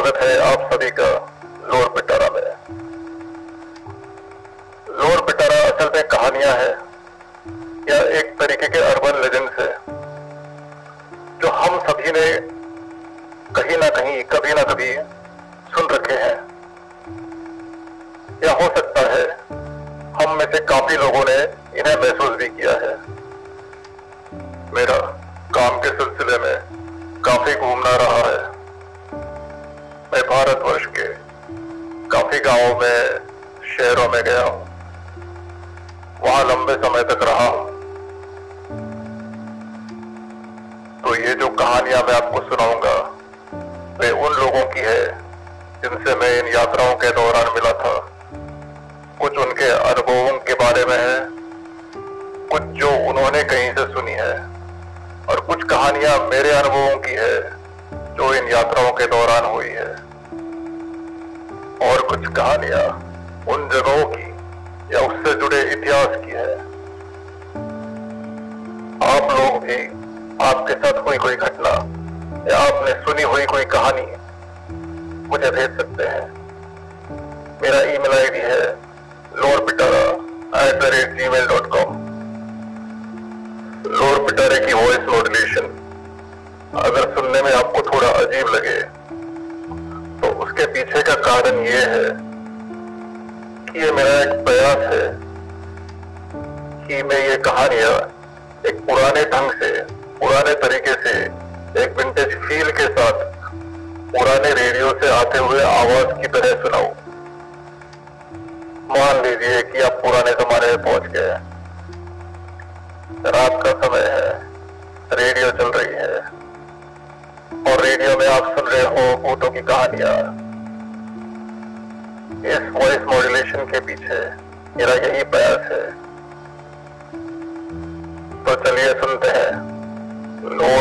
स्वागत है आप सभी का लोर पिटारा में। लोर पिटारा असल में कहानियां है या एक तरीके के अर्बन लेजेंड्स है जो हम सभी ने कहीं ना कहीं कभी ना कभी सुन रखे हैं, या हो सकता है हम में से काफी लोगों ने इन्हें महसूस भी किया है। मेरा काम के सिलसिले में काफी घूमना रहा है। मैं भारतवर्ष के काफी गांवों में, शहरों में गया हूं, वहां लंबे समय तक रहा हूं। तो ये जो कहानियां मैं आपको सुनाऊंगा वे उन लोगों की है जिनसे मैं इन यात्राओं के दौरान मिला था। कुछ उनके अनुभवों के बारे में है, कुछ जो उन्होंने कहीं से सुनी है, और कुछ कहानियां मेरे अनुभवों की है जो इन यात्राओं के दौरान हुई है, और कुछ कहानियां उन जगहों की या उससे जुड़े इतिहास की है। आप लोग भी आपके साथ हुई कोई घटना या आपने सुनी हुई कोई कहानी मुझे भेज सकते हैं। मेरा ईमेल आईडी है lorepittara@gmail.com। लोर पिटारे की वॉइस मॉड्यूलेशन अगर सुनने में आपको थोड़ा अजीब लगे तो उसके पीछे का कारण यह है कि ये मेरा एक प्रयास है कि मैं ये कहानियां एक पुराने ढंग से, पुराने तरीके से, एक विंटेज फील के साथ पुराने रेडियो से आते हुए आवाज की तरह सुनाऊं। मान लीजिए कि आप पुराने जमाने में पहुंच गए हैं, रात का समय है, रेडियो चल रही है और रेडियो में आप सुन रहे हो भूतों की कहानियां। इस वॉइस मॉड्यूलेशन के पीछे मेरा यही प्रयास है। तो चलिए सुनते हैं लोर